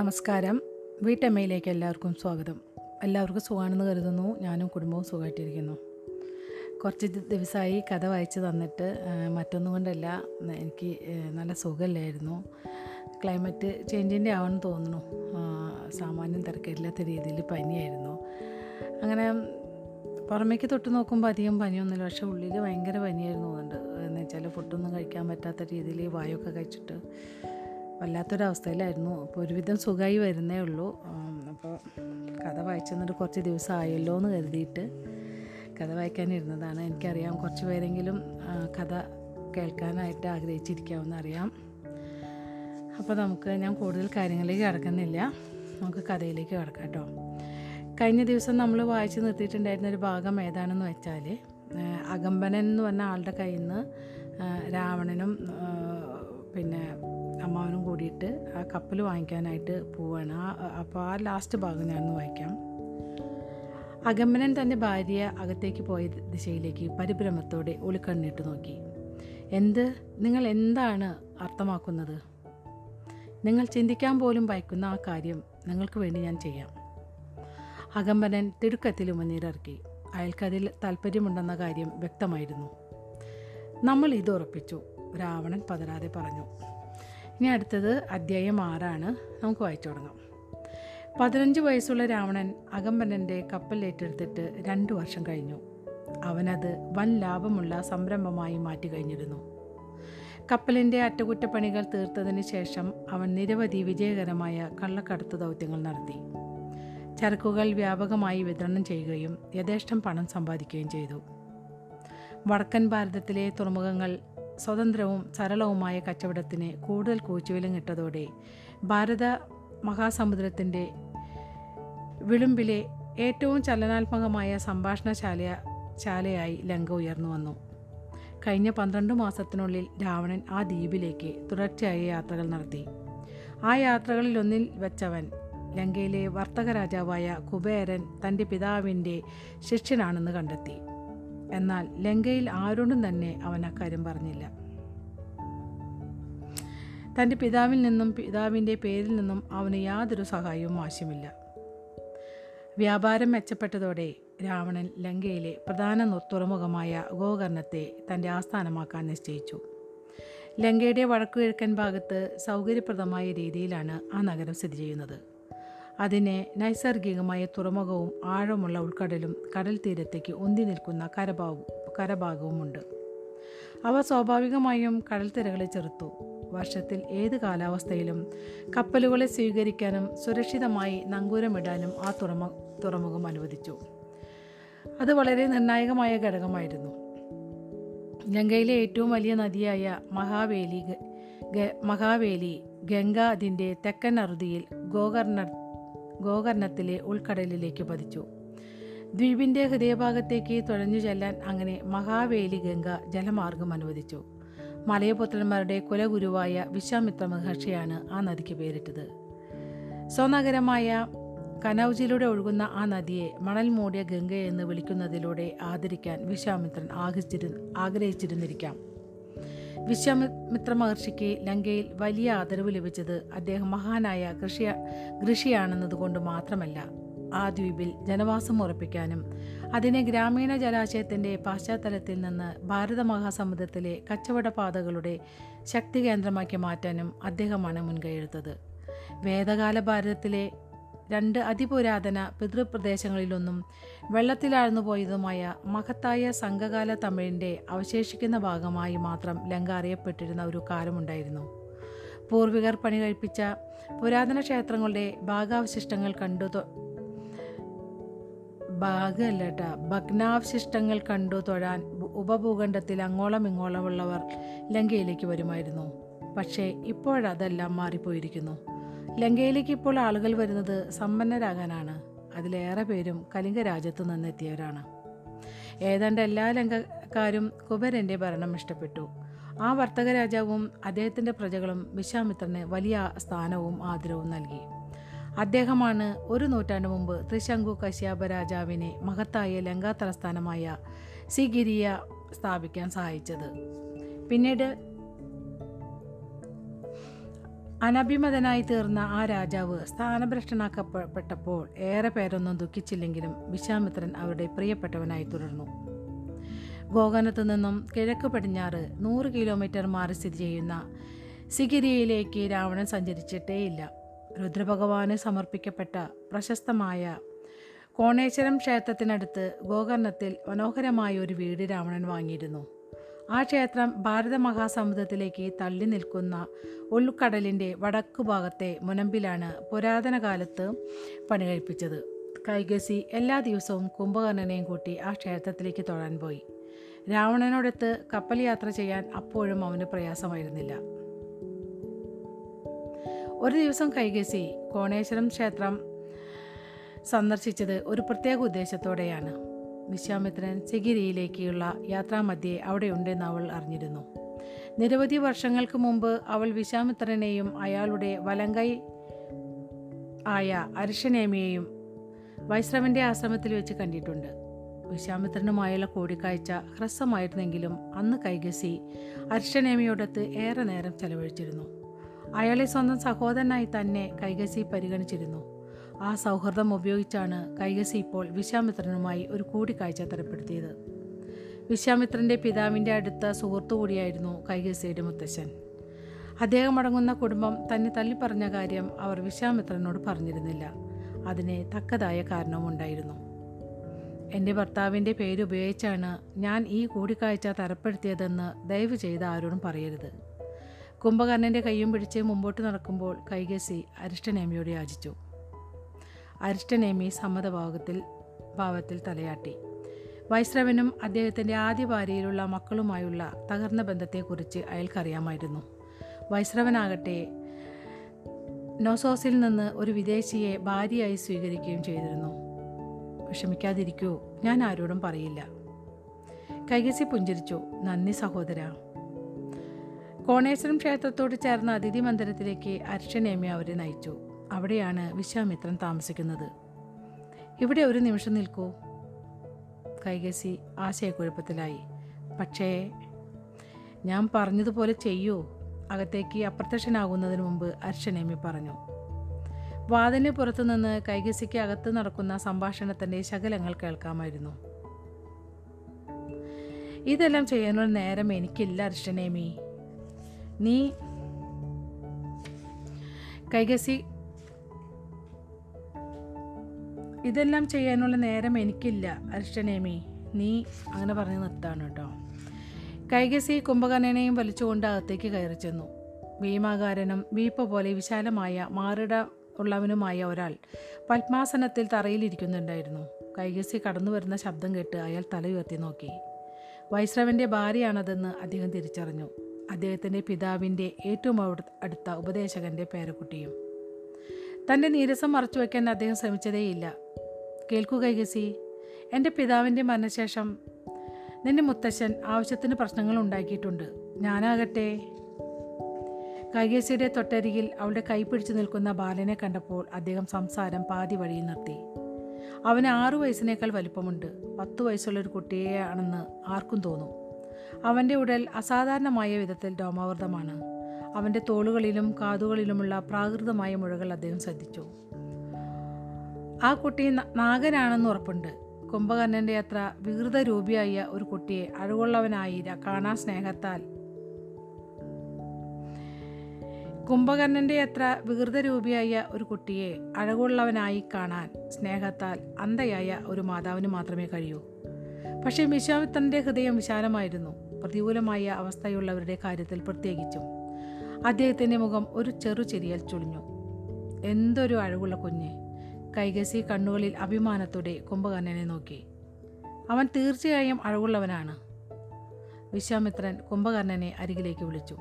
നമസ്കാരം. വീട്ടമ്മയിലേക്ക് എല്ലാവർക്കും സ്വാഗതം. എല്ലാവർക്കും സുഖമാണെന്ന് കരുതുന്നു. ഞാനും കുടുംബവും സുഖമായിട്ടിരിക്കുന്നു. കുറച്ച് ദിവസമായി കഥ വായിച്ച് തന്നിട്ട് മറ്റൊന്നും കൊണ്ടല്ല, എനിക്ക് നല്ല സുഖമില്ലായിരുന്നു. ക്ലൈമറ്റ് ചേഞ്ചിൻ്റെ ആവണമെന്ന് തോന്നുന്നു. സാമാന്യം തിരക്കില്ലാത്ത രീതിയിൽ പനിയായിരുന്നു. അങ്ങനെ പുറമേക്ക് തൊട്ട് നോക്കുമ്പോൾ അധികം പനിയൊന്നുമില്ല, പക്ഷേ ഉള്ളിൽ ഭയങ്കര പനിയായിരുന്നു തോന്നുന്നുണ്ട്. എന്ന് വെച്ചാൽ ഫുഡൊന്നും കഴിക്കാൻ പറ്റാത്ത രീതിയിൽ വായൊക്കെ കഴിച്ചിട്ട് വല്ലാത്തൊരവസ്ഥയിലായിരുന്നു. അപ്പോൾ ഒരുവിധം സുഖമായി വരുന്നേ ഉള്ളൂ. അപ്പോൾ കഥ വായിച്ചു തന്നിട്ട് കുറച്ച് ദിവസം ആയല്ലോ എന്ന് കരുതിയിട്ട് കഥ വായിക്കാനിരുന്നതാണ്. എനിക്കറിയാം കുറച്ച് പേരെങ്കിലും കഥ കേൾക്കാനായിട്ട് ആഗ്രഹിച്ചിരിക്കാമെന്നറിയാം. അപ്പോൾ ഞാൻ കൂടുതൽ കാര്യങ്ങളിലേക്ക് കടക്കുന്നില്ല, നമുക്ക് കഥയിലേക്ക് കടക്കാം കേട്ടോ. കഴിഞ്ഞ ദിവസം നമ്മൾ വായിച്ച് നിർത്തിയിട്ടുണ്ടായിരുന്നൊരു ഭാഗം ഏതാണെന്ന് വെച്ചാൽ, അകമ്പനൻ എന്ന് പറഞ്ഞ ആളുടെ കയ്യിൽ നിന്ന് രാവണനും പിന്നെ അമ്മാവനും കൂടിയിട്ട് ആ കപ്പൽ വാങ്ങിക്കാനായിട്ട് പോവുകയാണ്. അപ്പോൾ ആ ലാസ്റ്റ് ഭാഗം ഞാനൊന്ന് വായിക്കാം. അകമ്പനൻ തൻ്റെ ഭാര്യ അകത്തേക്ക് പോയ ദിശയിലേക്ക് പരിഭ്രമത്തോടെ ഒളിക്കണ്ണിട്ട് നോക്കി. നിങ്ങൾ എന്താണ് അർത്ഥമാക്കുന്നത്? നിങ്ങൾ ചിന്തിക്കാൻ പോലും ഭയക്കുന്ന ആ കാര്യം നിങ്ങൾക്ക് വേണ്ടി ഞാൻ ചെയ്യാം. അകമ്പനൻ തിടുക്കത്തിൽ ഉമനീരിറക്കി. അയാൾക്കതിൽ താല്പര്യമുണ്ടെന്ന കാര്യം വ്യക്തമായിരുന്നു. നമ്മൾ ഇത് ഉറപ്പിച്ചു, രാവണൻ പതരാതെ പറഞ്ഞു. ഇനി അടുത്തത് അധ്യായം 6 നമുക്ക് വായിച്ചു തുടങ്ങാം. 15 വയസ്സുള്ള രാവണൻ അകമ്പനൻ്റെ കപ്പൽ ഏറ്റെടുത്തിട്ട് 2 വർഷം കഴിഞ്ഞു. അവനത് വൻ ലാഭമുള്ള സംരംഭമായി മാറ്റിക്കഴിഞ്ഞിരുന്നു. കപ്പലിൻ്റെ അറ്റകുറ്റപ്പണികൾ തീർത്തതിന് ശേഷം അവൻ നിരവധി വിജയകരമായ കള്ളക്കടത്ത് ദൗത്യങ്ങൾ നടത്തി. ചരക്കുകൾ വ്യാപകമായി വിതരണം ചെയ്യുകയും യഥേഷ്ടം പണം സമ്പാദിക്കുകയും ചെയ്തു. വടക്കൻ ഭാരതത്തിലെ തുറമുഖങ്ങൾ സ്വതന്ത്രവും സരളവുമായ കച്ചവടത്തിന് കൂടുതൽ കൂച്ചുവിലും ഇട്ടതോടെ ഭാരത മഹാസമുദ്രത്തിൻ്റെ വിളുമ്പിലെ ഏറ്റവും ചലനാത്മകമായ സംഭാഷണശാലയായി ലങ്ക ഉയർന്നു വന്നു. കഴിഞ്ഞ 12 മാസത്തിനുള്ളിൽ രാവണൻ ആ ദ്വീപിലേക്ക് തുടർച്ചയായ യാത്രകൾ നടത്തി. ആ യാത്രകളിലൊന്നിൽ വെച്ചവൻ ലങ്കയിലെ വർത്തക രാജാവായ കുബേരൻ തൻ്റെ പിതാവിൻ്റെ ശിഷ്യനാണെന്ന് കണ്ടെത്തി. എന്നാൽ ലങ്കയിൽ ആരോടും തന്നെ അവൻ അക്കാര്യം പറഞ്ഞില്ല. തൻ്റെ പിതാവിൽ നിന്നും പിതാവിൻ്റെ പേരിൽ നിന്നും അവന് യാതൊരു സഹായവും ആവശ്യമില്ല. വ്യാപാരം മെച്ചപ്പെട്ടതോടെ രാവണൻ ലങ്കയിലെ പ്രധാന തുറമുഖമായ ഗോകർണത്തെ തൻ്റെ ആസ്ഥാനമാക്കാൻ നിശ്ചയിച്ചു. ലങ്കയുടെ വടക്കുകിഴക്കൻ ഭാഗത്ത് സൗകര്യപ്രദമായ രീതിയിലാണ് ആ നഗരം സ്ഥിതി ചെയ്യുന്നത്. അതിനെ നൈസർഗികമായ തുറമുഖവും ആഴമുള്ള ഉൾക്കടലും കടൽ തീരത്തേക്ക് ഒന്തി നിൽക്കുന്ന കരഭാഗവുമുണ്ട്. അവ സ്വാഭാവികമായും കടൽ തിരകളെ ചെറുത്തു. വർഷത്തിൽ ഏത് കാലാവസ്ഥയിലും കപ്പലുകളെ സ്വീകരിക്കാനും സുരക്ഷിതമായി നങ്കൂരമിടാനും ആ തുറമുഖം അനുവദിച്ചു. അത് വളരെ നിർണായകമായ ഘടകമായിരുന്നു. ലങ്കയിലെ ഏറ്റവും വലിയ നദിയായ മഹാവേലി ഗംഗ അതിൻ്റെ തെക്കൻ അറുതിയിൽ ഗോകർണത്തിലെ ഉൾക്കടലിലേക്ക് പതിച്ചു. ദ്വീപിൻ്റെ ഹൃദയഭാഗത്തേക്ക് തുഴഞ്ഞു ചെല്ലാൻ അങ്ങനെ മഹാവേലി ഗംഗ ജലമാർഗം അനുവദിച്ചു. മലയപുത്രന്മാരുടെ കുലഗുരുവായ വിശ്വാമിത്ര മഹർഷിയാണ് ആ നദിക്ക് പേരിട്ടത്. സ്വനഗരമായ കനൗജിലൂടെ ഒഴുകുന്ന ആ നദിയെ മണൽ മൂടിയ ഗംഗയെന്ന് വിളിക്കുന്നതിലൂടെ ആദരിക്കാൻ വിശ്വാമിത്രൻ ആഗ്രഹിച്ചിരുന്നിരിക്കാം. വിശ്വാമിത്ര മഹർഷിക്ക് ലങ്കയിൽ വലിയ ആദരവ് ലഭിച്ചത് അദ്ദേഹം മഹാനായ ഋഷിയാണെന്നതുകൊണ്ട് മാത്രമല്ല, ആ ദ്വീപിൽ ജനവാസം ഉറപ്പിക്കാനും അതിനെ ഗ്രാമീണ ജലാശയത്തിൻ്റെ പശ്ചാത്തലത്തിൽ നിന്ന് ഭാരത മഹാസമുദ്രത്തിലെ കച്ചവട പാതകളുടെ ശക്തി കേന്ദ്രമാക്കി മാറ്റാനും അദ്ദേഹമാണ് മുൻകൈയെടുത്തത്. വേദകാല ഭാരതത്തിലെ 2 അതിപുരാതന പിതൃപ്രദേശങ്ങളിലൊന്നും വെള്ളത്തിലാഴ്ന്നു പോയതുമായ മഹത്തായ സംഘകാല തമിഴിൻ്റെ അവശേഷിക്കുന്ന ഭാഗമായി മാത്രം ലങ്ക അറിയപ്പെട്ടിരുന്ന ഒരു കാലമുണ്ടായിരുന്നു. പൂർവികർ പണി കഴിപ്പിച്ച പുരാതന ക്ഷേത്രങ്ങളുടെ ഭഗ്നാവശിഷ്ടങ്ങൾ കണ്ടു തൊഴാൻ ഉപഭൂഖണ്ഡത്തിൽ അങ്ങോളം ഇങ്ങോളമുള്ളവർ ലങ്കയിലേക്ക് വരുമായിരുന്നു. പക്ഷേ ഇപ്പോഴതെല്ലാം മാറിപ്പോയിരിക്കുന്നു. ലങ്കയിലേക്ക് ഇപ്പോൾ ആളുകൾ വരുന്നത് സമ്പന്നരാകാനാണ്. അതിലേറെ പേരും കലിംഗ രാജ്യത്തു നിന്നെത്തിയവരാണ്. ഏതാണ്ട് എല്ലാ ലങ്കക്കാരും കുബേരൻ്റെ ഭരണം ഇഷ്ടപ്പെട്ടു. ആ വർത്തക രാജാവും അദ്ദേഹത്തിൻ്റെ പ്രജകളും വിശ്വാമിത്രന് വലിയ സ്ഥാനവും ആദരവും നൽകി. അദ്ദേഹമാണ് 100 നൂറ്റാണ്ട് മുമ്പ് ത്രിശങ്കു കശ്യപ രാജാവിനെ മഹത്തായ ലങ്കാ തലസ്ഥാനമായ സിഗിരിയ സ്ഥാപിക്കാൻ സഹായിച്ചത്. പിന്നീട് അനഭിമതനായി തീർന്ന ആ രാജാവ് സ്ഥാനഭ്രഷ്ടനാക്കപ്പെട്ടപ്പോൾ ഏറെ പേരൊന്നും ദുഃഖിച്ചില്ലെങ്കിലും വിശ്വാമിത്രൻ അവരുടെ പ്രിയപ്പെട്ടവനായി തുടർന്നു. ഗോകർണത്തു നിന്നും കിഴക്ക് പടിഞ്ഞാറ് 100 കിലോമീറ്റർ മാറി സ്ഥിതി ചെയ്യുന്ന സിഗിരിയിലേക്ക് രാവണൻ സഞ്ചരിച്ചിട്ടേയില്ല. രുദ്രഭഗവാന് സമർപ്പിക്കപ്പെട്ട പ്രശസ്തമായ കോണേശ്വരം ക്ഷേത്രത്തിനടുത്ത് ഗോകർണത്തിൽ മനോഹരമായ ഒരു വീട് രാവണൻ വാങ്ങിയിരുന്നു. ആ ക്ഷേത്രം ഭാരത മഹാസമുദ്രത്തിലേക്ക് തള്ളി നിൽക്കുന്ന ഉൾക്കടലിൻ്റെ വടക്കു ഭാഗത്തെ മുനമ്പിലാണ് പുരാതന കാലത്ത് പണികഴിപ്പിച്ചത്. കൈകസി എല്ലാ ദിവസവും കുംഭകർണനെയും കൂട്ടി ആ ക്ഷേത്രത്തിലേക്ക് തൊഴാൻ പോയി. രാവണനോടൊത്ത് കപ്പൽ യാത്ര ചെയ്യാൻ അപ്പോഴും അവന് പ്രയാസമായിരുന്നില്ല. ഒരു ദിവസം കൈകസി കോണേശ്വരം ക്ഷേത്രം സന്ദർശിച്ചത് ഒരു പ്രത്യേക ഉദ്ദേശത്തോടെയാണ്. വിശ്വാമിത്രൻ സിഗിരിയിലേക്കുള്ള യാത്രാമധ്യേ അവിടെയുണ്ടെന്ന് അവൾ അറിഞ്ഞിരുന്നു. നിരവധി വർഷങ്ങൾക്ക് മുമ്പ് അവൾ വിശ്വാമിത്രനെയും അയാളുടെ വലങ്കൈ ആയ അരിശനേമിയെയും വൈശ്രവൻ്റെ ആശ്രമത്തിൽ വെച്ച് കണ്ടിട്ടുണ്ട്. വിശ്വാമിത്രനുമായുള്ള കൂടിക്കാഴ്ച ഹ്രസ്വമായിരുന്നെങ്കിലും അന്ന് കൈകസി അരിശനേമിയോടൊത്ത് ഏറെ നേരം ചെലവഴിച്ചിരുന്നു. അയാളെ സ്വന്തം സഹോദരനായി തന്നെ കൈകസി പരിഗണിച്ചിരുന്നു. ആ സൗഹൃദം ഉപയോഗിച്ചാണ് കൈകസി ഇപ്പോൾ വിശ്വാമിത്രനുമായി ഒരു കൂടിക്കാഴ്ച തരപ്പെടുത്തിയത്. വിശ്വാമിത്രൻ്റെ പിതാവിൻ്റെ അടുത്ത സുഹൃത്തു കൂടിയായിരുന്നു കൈകസിയുടെ മുത്തശ്ശൻ. അദ്ദേഹം അടങ്ങുന്ന കുടുംബം തന്നെ തള്ളിപ്പറഞ്ഞ കാര്യം അവർ വിശ്വാമിത്രനോട് പറഞ്ഞിരുന്നില്ല. അതിന് തക്കതായ കാരണവുമുണ്ടായിരുന്നു. എൻ്റെ ഭർത്താവിൻ്റെ പേരുപയോഗിച്ചാണ് ഞാൻ ഈ കൂടിക്കാഴ്ച തരപ്പെടുത്തിയതെന്ന് ദയവ് ചെയ്ത് ആരോടും പറയരുത്. കുംഭകർണൻ്റെ കൈയും പിടിച്ച് മുമ്പോട്ട് നടക്കുമ്പോൾ കൈകസി അരിഷ്ടനേമിയോട് യാചിച്ചു. അരിഷ്ടനേമി സമ്മതഭാവത്തിൽ തലയാട്ടി. വൈശ്രവനും അദ്ദേഹത്തിൻ്റെ ആദ്യ ഭാര്യയിലുള്ള മക്കളുമായുള്ള തകർന്ന ബന്ധത്തെക്കുറിച്ച് അയാൾക്കറിയാമായിരുന്നു. വൈശ്രവനാകട്ടെ നോസോസിൽ നിന്ന് ഒരു വിദേശിയെ ഭാര്യയായി സ്വീകരിക്കുകയും ചെയ്തിരുന്നു. വിഷമിക്കാതിരിക്കൂ, ഞാൻ ആരോടും പറയില്ല. കൈകസി പുഞ്ചിരിച്ചു. നന്ദി സഹോദര. കോണേശ്വരം ക്ഷേത്രത്തോട് ചേർന്ന അതിഥി മന്ദിരത്തിലേക്ക് അരിഷ്ടനേമി അവരെ നയിച്ചു. അവിടെയാണ് വിശ്വാമിത്രൻ താമസിക്കുന്നത്. ഇവിടെ ഒരു നിമിഷം നിൽക്കൂ. കൈകസി ആശയക്കുഴപ്പത്തിലായി. പക്ഷേ ഞാൻ പറഞ്ഞതുപോലെ ചെയ്യൂ. അകത്തേക്ക് അപ്രത്യക്ഷനാകുന്നതിന് മുമ്പ് അരിശനേമി പറഞ്ഞു. വാതിന് പുറത്തുനിന്ന് കൈകസിക്ക് അകത്ത് നടക്കുന്ന സംഭാഷണത്തിൻ്റെ ശകലങ്ങൾ കേൾക്കാമായിരുന്നു. ഇതെല്ലാം ചെയ്യാനുള്ള നേരം എനിക്കില്ല അരിശനേമി. നീ കൈകസി ഇതെല്ലാം ചെയ്യാനുള്ള നേരം എനിക്കില്ല അരിഷ്ടനേമി, നീ അങ്ങനെ പറഞ്ഞ് നിർത്താണ് കേട്ടോ. കൈകസി കുംഭകർണനെയും വലിച്ചുകൊണ്ട് അകത്തേക്ക് കയറി ചെന്നു. ഭീമാകാരനും വീപ്പ പോലെ വിശാലമായ മാറിട ഉള്ളവനുമായ ഒരാൾ പത്മാസനത്തിൽ തറയിലിരിക്കുന്നുണ്ടായിരുന്നു. കൈകസി കടന്നു വരുന്ന ശബ്ദം കേട്ട് അയാൾ തല ഉയർത്തി നോക്കി. വൈശ്രവൻ്റെ ഭാര്യയാണതെന്ന് അദ്ദേഹം തിരിച്ചറിഞ്ഞു. അദ്ദേഹത്തിൻ്റെ പിതാവിൻ്റെ ഏറ്റവും അടുത്ത ഉപദേശകൻ്റെ പേരക്കുട്ടിയും. തൻ്റെ നീരസം മറച്ചു വയ്ക്കാൻ അദ്ദേഹം ശ്രമിച്ചതേയില്ല. കേൾക്കൂ കൈകസി, എൻ്റെ പിതാവിൻ്റെ മരണശേഷം നിൻ്റെ മുത്തശ്ശൻ ആവശ്യത്തിന് പ്രശ്നങ്ങൾ ഉണ്ടാക്കിയിട്ടുണ്ട്. ഞാനാകട്ടെ കൈകസിയുടെ തൊട്ടരികിൽ അവളുടെ കൈ പിടിച്ചു നിൽക്കുന്ന ബാലനെ കണ്ടപ്പോൾ അദ്ദേഹം സംസാരം പാതി വഴിയിൽ നിർത്തി. അവന് 6 വയസ്സിനേക്കാൾ വലിപ്പമുണ്ട്. 10 വയസ്സുള്ളൊരു കുട്ടിയെയാണെന്ന് ആർക്കും തോന്നും. അവൻ്റെ ഉടൽ അസാധാരണമായ വിധത്തിൽ രോമാവൃതമാണ്. അവൻ്റെ തോളുകളിലും കാതുകളിലുമുള്ള പ്രാകൃതമായ മുഴകൾ അദ്ദേഹം ശ്രദ്ധിച്ചു. ആ കുട്ടി നാഗനാണെന്ന് ഉറപ്പുണ്ട്. കുംഭകർണൻ്റെ അത്ര വികൃതരൂപിയായ ഒരു കുട്ടിയെ അഴകുള്ളവനായി കാണാൻ സ്നേഹത്താൽ അന്ധയായ ഒരു മാതാവിന് മാത്രമേ കഴിയൂ. പക്ഷേ വിശ്വാമിത്രൻ്റെ ഹൃദയം വിശാലമായിരുന്നു, പ്രതികൂലമായ അവസ്ഥയുള്ളവരുടെ കാര്യത്തിൽ പ്രത്യേകിച്ചും. അദ്ദേഹത്തിൻ്റെ മുഖം ഒരു ചെറുചിരിയാൽ ചുളിഞ്ഞു. എന്തൊരു അഴകുള്ള കുഞ്ഞ്! കൈകസി കണ്ണുകളിൽ അഭിമാനത്തോടെ കുംഭകർണനെ നോക്കി. അവൻ തീർച്ചയായും അഴകുള്ളവനാണ്. വിശ്വാമിത്രൻ കുംഭകർണനെ അരികിലേക്ക് വിളിച്ചു.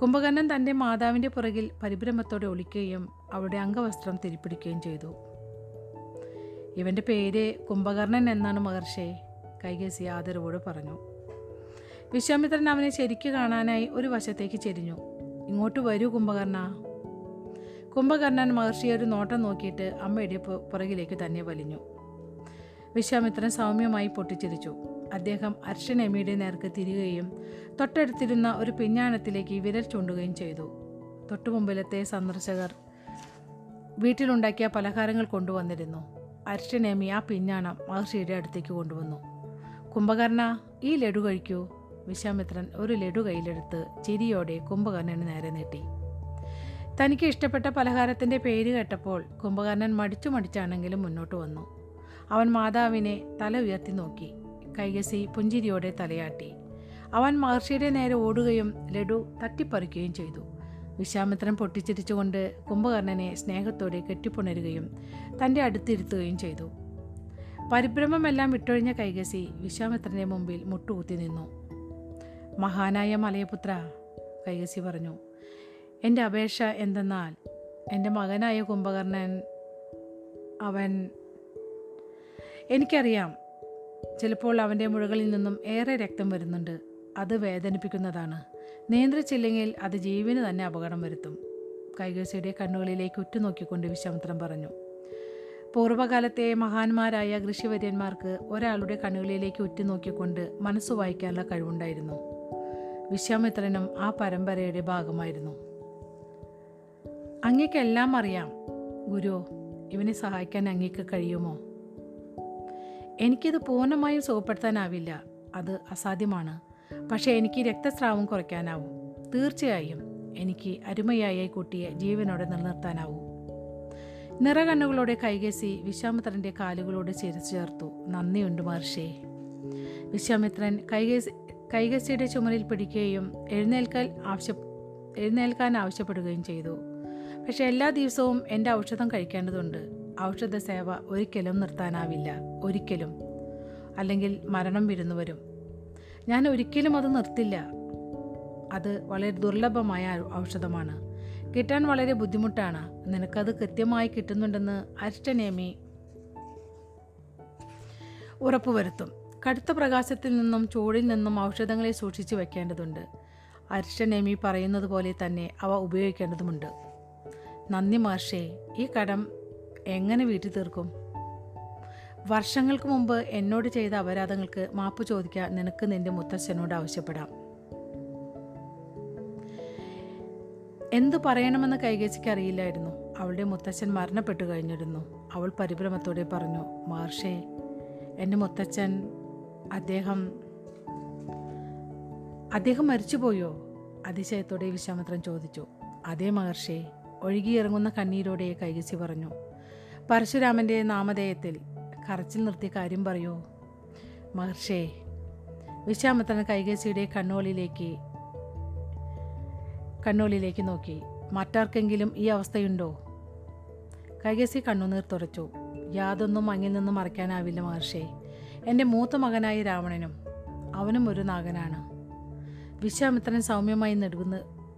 കുംഭകർണൻ തൻ്റെ മാതാവിൻ്റെ പുറകിൽ പരിഭ്രമത്തോടെ ഒളിക്കുകയും അവളുടെ അംഗവസ്ത്രം തിരിപ്പിടിക്കുകയും ചെയ്തു. ഇവൻ്റെ പേര് കുംഭകർണൻ എന്നാണ് മഹർഷേ, കൈകസി ആദരവോട് പറഞ്ഞു. വിശ്വാമിത്രൻ അവനെ ശരിക്കു കാണാനായി ഒരു വശത്തേക്ക് ചെരിഞ്ഞു. ഇങ്ങോട്ട് വരൂ കുംഭകർണ. കുംഭകർണൻ മഹർഷിയെ ഒരു നോട്ടം നോക്കിയിട്ട് അമ്മയുടെ പുറകിലേക്ക് തന്നെ വലിഞ്ഞു. വിശ്വാമിത്രൻ സൗമ്യമായി പൊട്ടിച്ചിരിച്ചു. അദ്ദേഹം അരിഷ്ടനേമിയുടെ നേർക്ക് തിരിയുകയും തൊട്ടടുത്തിരുന്ന ഒരു പിഞ്ഞാണത്തിലേക്ക് വിരൽ ചൂണ്ടുകയും ചെയ്തു. തൊട്ടുമുമ്പിലത്തെ സന്ദർശകർ വീട്ടിലുണ്ടാക്കിയ പലഹാരങ്ങൾ കൊണ്ടുവന്നിരുന്നു. അരിഷ്ടനേമി ആ പിഞ്ഞാണം മഹർഷിയുടെ അടുത്തേക്ക് കൊണ്ടുവന്നു. കുംഭകർണ, ഈ ലഡു കഴിക്കൂ. വിശ്വാമിത്രൻ ഒരു ലഡു കയ്യിലെടുത്ത് ചിരിയോടെ കുംഭകർണന് നേരെ നീട്ടി. തനിക്ക് ഇഷ്ടപ്പെട്ട പലഹാരത്തിൻ്റെ പേര് കേട്ടപ്പോൾ കുംഭകർണൻ മടിച്ചാണെങ്കിലും മുന്നോട്ട് വന്നു. അവൻ മാതാവിനെ തല ഉയർത്തി നോക്കി. കൈകസി പുഞ്ചിരിയോടെ തലയാട്ടി. അവൻ മഹർഷിയുടെ നേരെ ഓടുകയും ലഡു തട്ടിപ്പറിക്കുകയും ചെയ്തു. വിശ്വാമിത്രൻ പൊട്ടിച്ചിരിച്ചുകൊണ്ട് കുംഭകർണനെ സ്നേഹത്തോടെ കെട്ടിപ്പുണരുകയും തൻ്റെ അടുത്തിരുത്തുകയും ചെയ്തു. പരിഭ്രമമെല്ലാം വിട്ടൊഴിഞ്ഞ കൈകസി വിശ്വാമിത്രൻ്റെ മുമ്പിൽ മുട്ടുകുത്തി നിന്നു. മഹാനായ മലയപുത്ര, കൈകസി പറഞ്ഞു, എൻ്റെ അപേക്ഷ എന്തെന്നാൽ എൻ്റെ മകനായ കുംഭകർണൻ, എനിക്കറിയാം ചിലപ്പോൾ അവൻ്റെ മുഴകളിൽ നിന്നും ഏറെ രക്തം വരുന്നുണ്ട്. അത് വേദനിപ്പിക്കുന്നതാണ്. നിയന്ത്രിച്ചില്ലെങ്കിൽ അത് ജീവന് തന്നെ അപകടം വരുത്തും. കൈകസിയുടെ കണ്ണുകളിലേക്ക് ഉറ്റുനോക്കിക്കൊണ്ട് വിശ്വാമിത്രൻ പറഞ്ഞു. പൂർവ്വകാലത്തെ മഹാന്മാരായ ഋഷിവര്യന്മാർക്ക് ഒരാളുടെ കണ്ണുകളിലേക്ക് ഉറ്റുനോക്കിക്കൊണ്ട് മനസ്സ് വായിക്കാനുള്ള കഴിവുണ്ടായിരുന്നു. വിശ്വാമിത്രനും ആ പരമ്പരയുടെ ഭാഗമായിരുന്നു. അങ്ങേക്കെല്ലാം അറിയാം ഗുരു, ഇവനെ സഹായിക്കാൻ അങ്ങേക്ക് കഴിയുമോ? എനിക്കിത് പൂർണ്ണമായും സുഖപ്പെടുത്താനാവില്ല, അത് അസാധ്യമാണ്. പക്ഷേ എനിക്ക് രക്തസ്രാവം കുറയ്ക്കാനാവും. തീർച്ചയായും എനിക്ക് അരുമയായ കുട്ടിയെ ജീവനോടെ നിലനിർത്താനാവും. നിറകണ്ണുകളോടെ കൈകേസി വിശ്വാമിത്രൻ്റെ കാലുകളോട് ചേർത്ത് ചേർത്തു. നന്ദിയുണ്ട് മഹർഷി. വിശ്വാമിത്രൻ കൈകേസിയുടെ ചുമലിൽ പിടിക്കുകയും എഴുന്നേൽക്കാൻ ആവശ്യപ്പെടുകയും ചെയ്തു. പക്ഷേ എല്ലാ ദിവസവും എൻ്റെ ഔഷധം കഴിക്കേണ്ടതുണ്ട്. ഔഷധ സേവ ഒരിക്കലും നിർത്താനാവില്ല, ഒരിക്കലും. അല്ലെങ്കിൽ മരണം വിരുന്നു വരും. ഞാൻ ഒരിക്കലും അത് നിർത്തില്ല. അത് വളരെ ദുർലഭമായ ഔഷധമാണ്. കിട്ടാൻ വളരെ ബുദ്ധിമുട്ടാണ്. നിനക്കത് കൃത്യമായി കിട്ടുന്നുണ്ടെന്ന് അരിഷ്ടനേമി ഉറപ്പുവരുത്തും. കടുത്ത പ്രകാശത്തിൽ നിന്നും ചൂടിൽ നിന്നും ഔഷധങ്ങളെ സൂക്ഷിച്ചു വയ്ക്കേണ്ടതുണ്ട്. അരിഷ്ടനേമി പറയുന്നത് പോലെ തന്നെ അവ ഉപയോഗിക്കേണ്ടതുമുണ്ട്. നന്ദി മഹർഷേ. ഈ കടം എങ്ങനെ വീട്ടിൽ തീർക്കും? വർഷങ്ങൾക്ക് മുമ്പ് എന്നോട് ചെയ്ത അപരാധങ്ങൾക്ക് മാപ്പ് ചോദിക്കാൻ നിനക്ക് നിന്റെ മുത്തച്ഛനോട് ആവശ്യപ്പെടാം. എന്തു പറയണമെന്ന് കൈകേസിക്ക് അറിയില്ലായിരുന്നു. അവളുടെ മുത്തച്ഛൻ മരണപ്പെട്ടു കഴിഞ്ഞിരുന്നു. അവൾ പരിഭ്രമത്തോടെ പറഞ്ഞു, മഹർഷേ, എൻ്റെ മുത്തച്ഛൻ, അദ്ദേഹം മരിച്ചുപോയോ? അതിശയത്തോടെ വിശ്വാമിത്രൻ ചോദിച്ചു. അതേ മഹർഷേ, ഒഴുകിയിറങ്ങുന്ന കണ്ണീരോടെ കൈകേസി പറഞ്ഞു. പരശുരാമൻ്റെ നാമധേയത്തിൽ. കരച്ചിൽ നിർത്തി കാര്യം പറയൂ മഹർഷേ. വിശ്വാമിത്രൻ കൈകേസിയുടെ കണ്ണുകളിലേക്ക് നോക്കി. മറ്റാർക്കെങ്കിലും ഈ അവസ്ഥയുണ്ടോ? കൈകേസി കണ്ണുനീർ തുടച്ചു. യാതൊന്നും അങ്ങിൽ നിന്നും മറയ്ക്കാനാവില്ല മഹർഷേ. എൻ്റെ മൂത്ത മകനായ രാവണനും, അവനും ഒരു നാഗനാണ്. വിശ്വാമിത്രൻ സൗമ്യമായി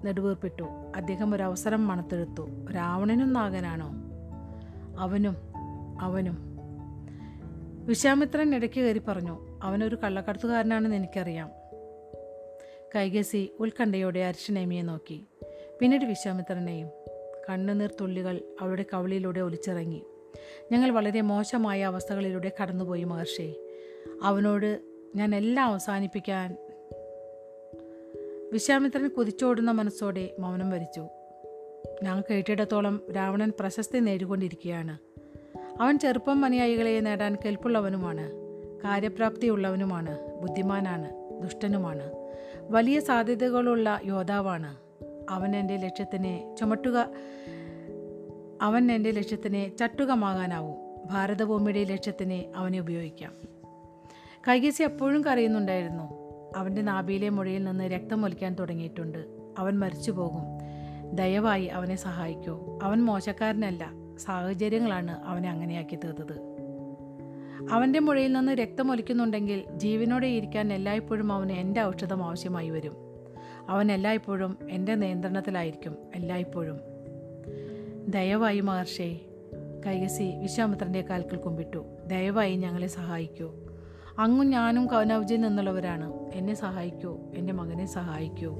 നെടുവീർപ്പിട്ടു. അദ്ദേഹം ഒരു അവസരം മണത്തെടുത്തു. രാവണനും നാഗനാണോ? അവനും വിശ്വാമിത്രൻ ഇടയ്ക്ക് കയറി പറഞ്ഞു. അവനൊരു കള്ളക്കടത്തുകാരനാണെന്ന് എനിക്കറിയാം. കൈകേസി ഉത്കണ്ഠയോടെ അരിഷ്ടനേമിയെ നോക്കി, പിന്നീട് വിശ്വാമിത്രനെയും. കണ്ണുനീർ തുള്ളികൾ അവളുടെ കവിളിലൂടെ ഒലിച്ചിറങ്ങി. ഞങ്ങൾ വളരെ മോശമായ അവസ്ഥകളിലൂടെ കടന്നുപോയി മഹർഷി. അവനോട് ഞാൻ എല്ലാം അവസാനിപ്പിക്കാൻ. വിശ്വാമിത്രൻ കുതിച്ചോടുന്ന മനസ്സോടെ മൗനം വരിച്ചു. ഞങ്ങൾ കേട്ടിടത്തോളം രാവണൻ പ്രശസ്തി നേടിക്കൊണ്ടിരിക്കുകയാണ്. അവൻ ചെറുപ്പം അനുയായികളെ നേടാൻ കെൽപ്പുള്ളവനുമാണ്, കാര്യപ്രാപ്തിയുള്ളവനുമാണ്, ബുദ്ധിമാനാണ്, ദുഷ്ടനുമാണ്, വലിയ സാധ്യതകളുള്ള യോദ്ധാവാണ്. അവൻ എൻ്റെ ലക്ഷ്യത്തിനെ ചട്ടുകമാകാനാവും. ഭാരതഭൂമിയുടെ ലക്ഷ്യത്തിനെ അവനെ ഉപയോഗിക്കാം. കൈകേസി എപ്പോഴും കരയുന്നുണ്ടായിരുന്നു. അവൻ്റെ നാഭിയിലെ മുഴയിൽ നിന്ന് രക്തമൊലിക്കാൻ തുടങ്ങിയിട്ടുണ്ട്. അവൻ മരിച്ചു പോകും. ദയവായി അവനെ സഹായിക്കൂ. അവൻ മോശക്കാരനല്ല, സാഹചര്യങ്ങളാണ് അവനെ അങ്ങനെയാക്കി തീർത്തത്. അവൻ്റെ മുഴയിൽ നിന്ന് രക്തമൊലിക്കുന്നുണ്ടെങ്കിൽ ജീവനോടെ ഇരിക്കാൻ എല്ലായ്പ്പോഴും അവന് എൻ്റെ ഔഷധം ആവശ്യമായി വരും. അവൻ എല്ലായ്പ്പോഴും എൻ്റെ നിയന്ത്രണത്തിലായിരിക്കും, എല്ലായ്പ്പോഴും. ദയവായി മഹർഷേ. കൈകസി വിശ്വാമിത്രൻ്റെ കാൽക്കൽ കുമ്പിട്ടു. ദയവായി ഞങ്ങളെ സഹായിക്കൂ. അങ്ങും ഞാനും കൗനൗജിൽ നിന്നുള്ളവരാണ്. എന്നെ സഹായിക്കൂ, എൻ്റെ മകനെ സഹായിക്കൂ.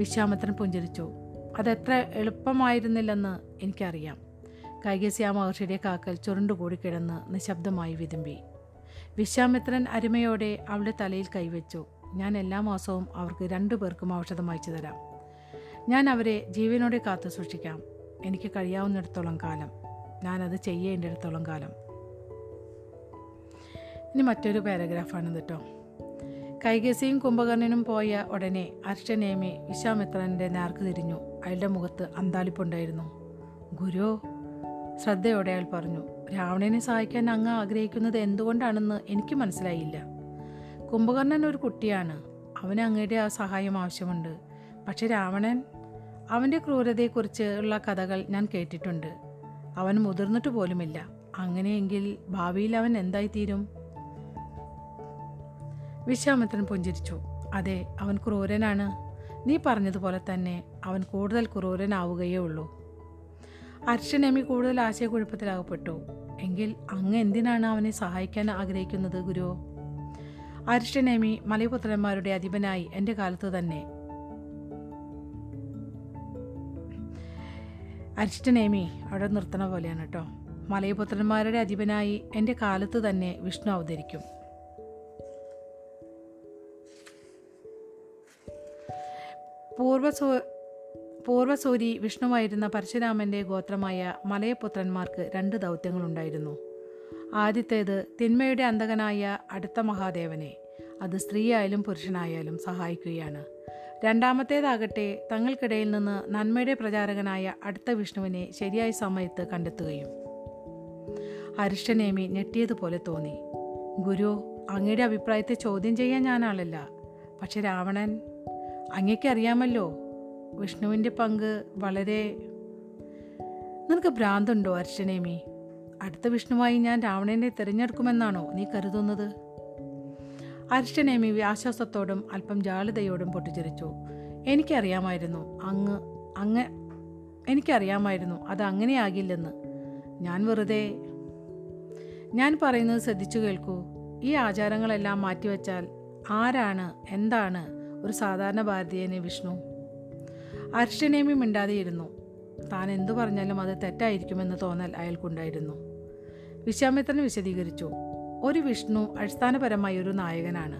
വിശ്വാമിത്രൻ പുഞ്ചിരിച്ചു. അതെത്ര എളുപ്പമായിരുന്നില്ലെന്ന് എനിക്കറിയാം. കൈകേസി ആ മഹർഷിയുടെ കാക്കൽ ചുരുണ്ടുകൂടി കിടന്ന് നിശബ്ദമായി വിതുമ്പി. വിശ്വാമിത്രൻ അരുമയോടെ അവളുടെ തലയിൽ കൈവച്ചു. ഞാൻ എല്ലാ മാസവും അവർക്ക് 2 പേർക്കും ഔഷധം അയച്ചു തരാം. ഞാൻ അവരെ ജീവനോടെ കാത്തു സൂക്ഷിക്കാം. എനിക്ക് കഴിയാവുന്നിടത്തോളം കാലം ഞാനത് ചെയ്യേണ്ടിടത്തോളം കാലം. ഇനി മറ്റൊരു പാരഗ്രാഫാണ് കേട്ടോ. കൈകേസിയും കുംഭകർണനും പോയ ഉടനെ അർഷനേമി വിശ്വാമിത്രൻ്റെ നേർക്ക് തിരിഞ്ഞു. അയാളുടെ മുഖത്ത് അന്താളിപ്പുണ്ടായിരുന്നു. ഗുരു, ശ്രദ്ധയോടെ അയാൾ പറഞ്ഞു, രാവണനെ സഹായിക്കാൻ അങ്ങ് ആഗ്രഹിക്കുന്നത് എന്തുകൊണ്ടാണെന്ന് എനിക്ക് മനസ്സിലായില്ല. കുംഭകർണൻ ഒരു കുട്ടിയാണ്, അവന് അങ്ങയുടെ ആ സഹായം ആവശ്യമുണ്ട്. പക്ഷെ രാവണൻ, അവൻ്റെ ക്രൂരതയെക്കുറിച്ച് ഉള്ള കഥകൾ ഞാൻ കേട്ടിട്ടുണ്ട്. അവൻ മുതിർന്നിട്ട് പോലുമില്ല. അങ്ങനെയെങ്കിൽ ഭാവിയിൽ അവൻ എന്തായിത്തീരും? വിശ്വാമിത്രൻ പുഞ്ചിരിച്ചു. അതെ, അവൻ ക്രൂരനാണ്. നീ പറഞ്ഞതുപോലെ തന്നെ അവൻ കൂടുതൽ ക്രൂരനാവുകയേ ഉള്ളൂ. അർഷനേമി കൂടുതൽ ആശയക്കുഴപ്പത്തിലാകപ്പെട്ടു. എങ്കിൽ അങ്ങ് എന്തിനാണ് അവനെ സഹായിക്കാൻ ആഗ്രഹിക്കുന്നത് ഗുരു? അർഷനേമി, മലയപുത്രന്മാരുടെ അധിപനായി എൻ്റെ കാലത്ത് തന്നെ അർഷനേമി അവിടെ നിർത്തണ പോലെയാണ് കേട്ടോ. മലയപുത്രന്മാരുടെ അധിപനായി എൻ്റെ കാലത്ത് തന്നെ വിഷ്ണു അവതരിക്കും. പൂർവസൂരി വിഷ്ണുവായിരുന്ന പരശുരാമൻ്റെ ഗോത്രമായ മലയപുത്രന്മാർക്ക് 2 ദൗത്യങ്ങളുണ്ടായിരുന്നു. ആദ്യത്തേത് തിന്മയുടെ അന്തകനായ അടുത്ത മഹാദേവനെ, അത് സ്ത്രീയായാലും പുരുഷനായാലും, സഹായിക്കുകയാണ്. രണ്ടാമത്തേതാകട്ടെ തങ്ങൾക്കിടയിൽ നിന്ന് നന്മയുടെ പ്രചാരകനായ അടുത്ത വിഷ്ണുവിനെ ശരിയായ സമയത്ത് കണ്ടെത്തുകയും. അർഷനേമി ഞെട്ടിയതുപോലെ തോന്നി. ഗുരു, അങ്ങയുടെ അഭിപ്രായത്തെ ചോദ്യം ചെയ്യാൻ ഞാനാളല്ല. പക്ഷെ രാവണൻ, അങ്ങേക്കറിയാമല്ലോ വിഷ്ണുവിൻ്റെ പങ്ക് വളരെ... നിനക്ക് ഭ്രാന്തുണ്ടോ അർഷനേമി? അടുത്ത വിഷ്ണുവായി ഞാൻ രാവണനെ തിരഞ്ഞെടുക്കുമെന്നാണോ നീ കരുതുന്നത്? അർഷനേമി ആശ്വാസത്തോടും അല്പം ജാള്യതയോടും പൊട്ടിച്ചിരിച്ചു. എനിക്കറിയാമായിരുന്നു അത് അങ്ങനെയാകില്ലെന്ന്. ഞാൻ പറയുന്നത് ശ്രദ്ധിച്ചു കേൾക്കൂ. ഈ ആചാരങ്ങളെല്ലാം മാറ്റിവെച്ചാൽ ആരാണ്, എന്താണ് ഒരു സാധാരണ ഭാരതീയനെ വിഷ്ണു? അർഷനേമി മിണ്ടാതെയിരുന്നു. താൻ എന്തു പറഞ്ഞാലും അത് തെറ്റായിരിക്കുമെന്ന് തോന്നൽ അയാൾക്കുണ്ടായിരുന്നു. വിശ്വാമിത്രൻ വിശദീകരിച്ചു, ഒരു വിഷ്ണു അടിസ്ഥാനപരമായി ഒരു നായകനാണ്.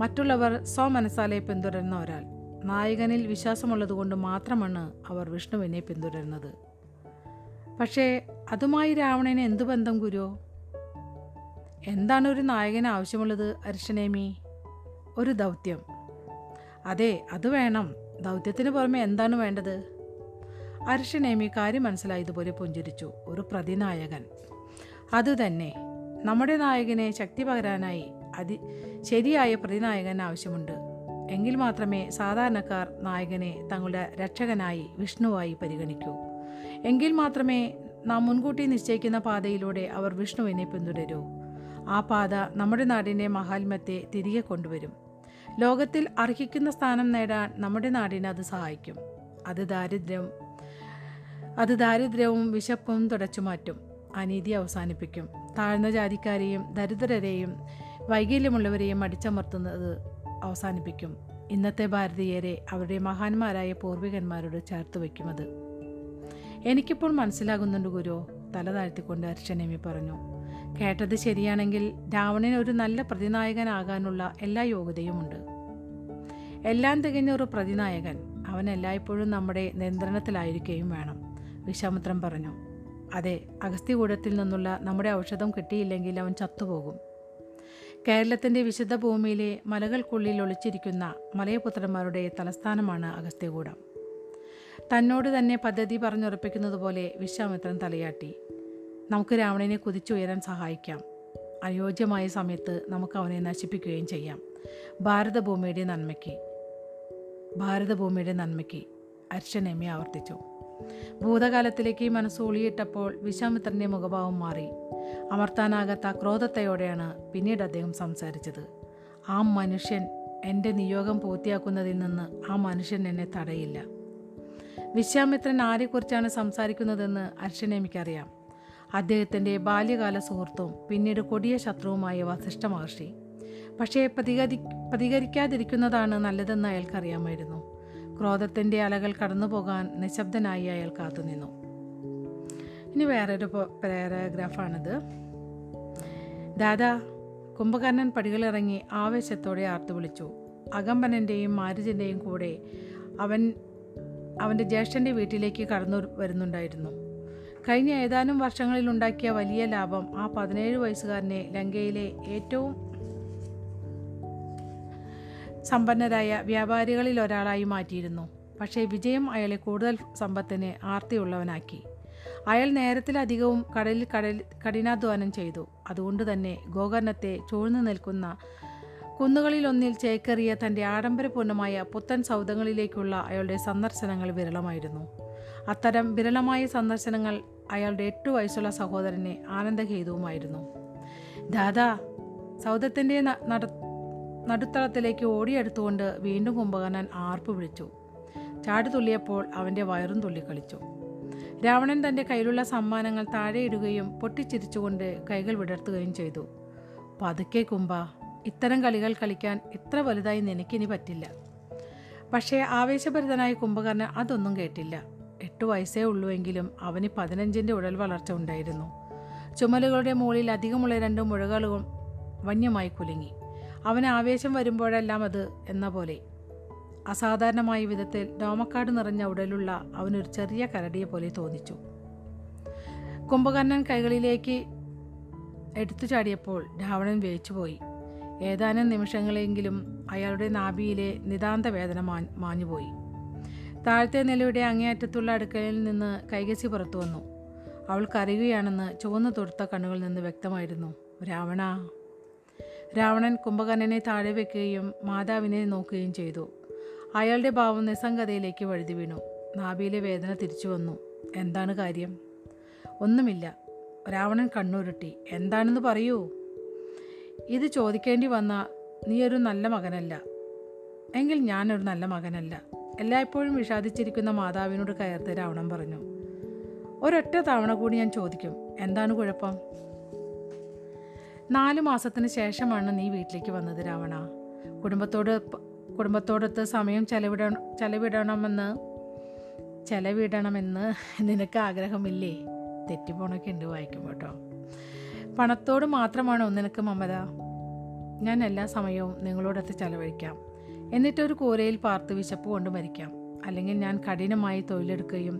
മറ്റുള്ളവർ സ്വമനസാലെ പിന്തുടരുന്ന ഒരാൾ. നായകനിൽ വിശ്വാസമുള്ളതുകൊണ്ട് മാത്രമാണ് അവർ വിഷ്ണുവിനെ പിന്തുടരുന്നത്. പക്ഷേ അതുമായി രാവണന് എന്തു ബന്ധം ഗുരു? എന്താണ് ഒരു നായകന് ആവശ്യമുള്ളത് അർഷനേമി? ഒരു ദൗത്യം. അതെ, അത് വേണം. ദൗത്യത്തിന് പുറമെ എന്താണ് വേണ്ടത്? അർഷനേമി കാര്യം മനസ്സിലായതുപോലെ പുഞ്ചിരിച്ചു. ഒരു പ്രതിനായകൻ. അതുതന്നെ, നമ്മുടെ നായകനെ ശക്തി പകരാനായി ശരിയായ പ്രതിനായകൻ ആവശ്യമുണ്ട്. എങ്കിൽ മാത്രമേ സാധാരണക്കാർ നായകനെ തങ്ങളുടെ രക്ഷകനായി വിഷ്ണുവായി പരിഗണിക്കൂ. എങ്കിൽ മാത്രമേ നാം മുൻകൂട്ടി നിശ്ചയിക്കുന്ന പാതയിലൂടെ അവർ വിഷ്ണുവിനെ പിന്തുടരൂ. ആ പാത നമ്മുടെ നാടിൻ്റെ മഹാത്മ്യത്തെ തിരികെ കൊണ്ടുവരും. ലോകത്തിൽ അർഹിക്കുന്ന സ്ഥാനം നേടാൻ നമ്മുടെ നാടിനെ അത് സഹായിക്കും. അത് ദാരിദ്ര്യവും വിശപ്പും തുടച്ചുമാറ്റും. അനീതി അവസാനിപ്പിക്കും. താഴ്ന്ന ജാതിക്കാരെയും ദരിദ്രരെയും വൈകല്യമുള്ളവരെയും അടിച്ചമർത്തുന്നത് അവസാനിപ്പിക്കും. ഇന്നത്തെ ഭാരതീയരെ അവരുടെ മഹാന്മാരായ പൂർവികന്മാരോട് ചേർത്ത് വയ്ക്കുന്നത്. എനിക്കിപ്പോൾ മനസ്സിലാകുന്നുണ്ട് ഗുരു, തല താഴ്ത്തിക്കൊണ്ട് അർഷനേമി പറഞ്ഞു. കേട്ടത് ശരിയാണെങ്കിൽ രാവണന് ഒരു നല്ല പ്രതിനായകനാകാനുള്ള എല്ലാ യോഗ്യതയുമുണ്ട്. എല്ലാം തികഞ്ഞ ഒരു പ്രതിനായകൻ. അവൻ എല്ലായ്പ്പോഴും നമ്മുടെ നിയന്ത്രണത്തിലായിരിക്കുകയും വേണം, വിശ്വാമിത്രൻ പറഞ്ഞു. അതെ, അഗസ്ത്യകൂടത്തിൽ നിന്നുള്ള നമ്മുടെ ഔഷധം കിട്ടിയില്ലെങ്കിൽ അവൻ ചത്തുപോകും. കേരളത്തിൻ്റെ വിശുദ്ധ ഭൂമിയിലെ മലകൾക്കുള്ളിൽ ഒളിച്ചിരിക്കുന്ന മലയപുത്രന്മാരുടെ തലസ്ഥാനമാണ് അഗസ്ത്യകൂടം. തന്നോട് തന്നെ പദ്ധതി പറഞ്ഞുറപ്പിക്കുന്നത് പോലെ വിശ്വാമിത്രൻ തലയാട്ടി. നമുക്ക് രാവണനെ കുതിച്ചുയരാൻ സഹായിക്കാം. അനുയോജ്യമായ സമയത്ത് നമുക്ക് അവനെ നശിപ്പിക്കുകയും ചെയ്യാം. ഭാരതഭൂമിയുടെ നന്മയ്ക്ക് അർഷനേമി ആവർത്തിച്ചു. ഭൂതകാലത്തിലേക്ക് മനസ്സ് ഒളിയിട്ടപ്പോൾ വിശ്വാമിത്രൻ്റെ മുഖഭാവം മാറി. അമർത്താനാകാത്ത ക്രോധത്തോടെയാണ് പിന്നീട് അദ്ദേഹം സംസാരിച്ചത്. ആ മനുഷ്യൻ എൻ്റെ നിയോഗം പൂർത്തിയാക്കുന്നതിൽ നിന്ന് ആ മനുഷ്യൻ എന്നെ തടയില്ല. വിശ്വാമിത്രൻ ആരെക്കുറിച്ചാണ് സംസാരിക്കുന്നതെന്ന് അർഷനേമിക്കറിയാം. അദ്ദേഹത്തിൻ്റെ ബാല്യകാല സുഹൃത്തും പിന്നീട് കൊടിയ ശത്രുവുമായ വസിഷ്ഠ മഹർഷി. പക്ഷേ പ്രതികരിക്കാതിരിക്കുന്നതാണ് നല്ലതെന്ന് അയാൾക്കറിയാമായിരുന്നു. ക്രോധത്തിൻ്റെ അലകൾ കടന്നു പോകാൻ നിശബ്ദനായി അയാൾ കാത്തുനിന്നു. ഇനി വേറൊരു പാരഗ്രാഫാണിത്. ദാദാ, കുംഭകർണൻ പടികളിറങ്ങി ആവേശത്തോടെ ആർത്തുവിളിച്ചു. അകമ്പനൻ്റെയും മാരുജൻ്റെയും കൂടെ അവൻ അവൻ്റെ ജ്യേഷ്ഠൻ്റെ വീട്ടിലേക്ക് കടന്നു വരുന്നുണ്ടായിരുന്നു. കഴിഞ്ഞ ഏതാനും വർഷങ്ങളിലുണ്ടാക്കിയ വലിയ ലാഭം ആ 17 വയസ്സുകാരനെ ലങ്കയിലെ ഏറ്റവും സമ്പന്നരായ വ്യാപാരികളിൽ ഒരാളായി മാറ്റിയിരുന്നു. പക്ഷേ വിജയം അയാളെ കൂടുതൽ സമ്പത്തിന് ആർത്തിയുള്ളവനാക്കി. അയാൾ നേരത്തിലധികവും കടലിൽ കഠിനാധ്വാനം ചെയ്തു. അതുകൊണ്ട് തന്നെ ഗോകർണത്തെ ചൂഴ്ന്നു നിൽക്കുന്ന കുന്നുകളിലൊന്നിൽ ചേക്കേറിയ തൻ്റെ ആഡംബരപൂർണമായ പുത്തൻ സൗദങ്ങളിലേക്കുള്ള അയാളുടെ സന്ദർശനങ്ങൾ വിരളമായിരുന്നു. അത്തരം വിരളമായ സന്ദർശനങ്ങൾ അയാളുടെ 8 വയസ്സുള്ള സഹോദരനെ ആനന്ദഖേദവുമായിരുന്നു. ദാദാ സൗദത്തിൻ്റെ നടുത്തളത്തിലേക്ക് ഓടിയെടുത്തുകൊണ്ട് വീണ്ടും കുംഭകർണൻ ആർപ്പ് വിളിച്ചു. ചാടുതുള്ളിയപ്പോൾ അവൻ്റെ വയറും തുള്ളിക്കളിച്ചു. രാവണൻ തൻ്റെ കയ്യിലുള്ള സമ്മാനങ്ങൾ താഴെയിടുകയും പൊട്ടിച്ചിരിച്ചുകൊണ്ട് കൈകൾ വിടർത്തുകയും ചെയ്തു. പതുക്കെ കുംഭ, ഇത്തരം കളികൾ കളിക്കാൻ ഇത്ര വലുതായി നിനക്കിനി പറ്റില്ല. പക്ഷേ ആവേശഭരിതനായ കുംഭകർണൻ അതൊന്നും കേട്ടില്ല. 8 വയസ്സേ ഉള്ളൂവെങ്കിലും അവന് 15ൻ്റെ ഉടൽ വളർച്ച ഉണ്ടായിരുന്നു. ചുമലുകളുടെ മുകളിൽ അധികമുള്ള 2 മുഴകളും വന്യമായി കുലുങ്ങി. അവന് ആവേശം വരുമ്പോഴെല്ലാം അത് എന്ന പോലെ അസാധാരണമായ വിധത്തിൽ രോമക്കാട് നിറഞ്ഞ ഉടലുള്ള അവനൊരു ചെറിയ കരടിയെ പോലെ തോന്നിച്ചു. കുംഭകർണൻ കൈകളിലേക്ക് എടുത്തു ചാടിയപ്പോൾ രാവണൻ വേച്ചുപോയി. ഏതാനും നിമിഷങ്ങളെങ്കിലും അയാളുടെ നാഭിയിലെ നിതാന്ത വേദന മാഞ്ഞുപോയി. താഴത്തെ നിലയുടെ അങ്ങേയറ്റത്തുള്ള അടുക്കളയിൽ നിന്ന് കൈകസി പുറത്തു വന്നു. അവൾ കരയുകയാണെന്ന് ചുവന്നു തൊടുത്ത കണ്ണുകളിൽ നിന്ന് വ്യക്തമായിരുന്നു. രാവണൻ കുംഭകർണനെ താഴെ വെക്കുകയും മാതാവിനെ നോക്കുകയും ചെയ്തു. അയാളുടെ ഭാവം നിസ്സംഗതയിലേക്ക് വഴുതി വീണു. നാഭിയിലെ വേദന തിരിച്ചു വന്നു. എന്താണ് കാര്യം? ഒന്നുമില്ല. രാവണൻ കണ്ണുരുട്ടി. എന്താണെന്ന് പറയൂ. ഇത് ചോദിക്കേണ്ടി വന്ന നീയൊരു നല്ല മകനല്ല എങ്കിൽ ഞാനൊരു നല്ല മകനല്ല, എല്ലായ്പ്പോഴും വിഷാദിച്ചിരിക്കുന്ന മാതാവിനോട് കയർത്ത് രാവണൻ പറഞ്ഞു. ഒരൊറ്റ തവണ കൂടി ഞാൻ ചോദിക്കും, എന്താണ് കുഴപ്പം? 4 മാസത്തിന് ശേഷമാണ് നീ വീട്ടിലേക്ക് വന്നത് രാവണ. കുടുംബത്തോടൊത്ത് സമയം ചെലവിടണമെന്ന് നിനക്ക് ആഗ്രഹമില്ലേ? തെറ്റിപ്പോണൊക്കെ ഉണ്ട്, വായിക്കും കേട്ടോ. പണത്തോട് മാത്രമാണോ നിനക്ക് മമത? ഞാൻ എല്ലാ സമയവും നിങ്ങളോടൊത്ത് ചെലവഴിക്കാം, എന്നിട്ടൊരു കൂരയിൽ പാർത്ത് വിശപ്പ് കൊണ്ട് മരിക്കാം. അല്ലെങ്കിൽ ഞാൻ കഠിനമായി തൊഴിലെടുക്കുകയും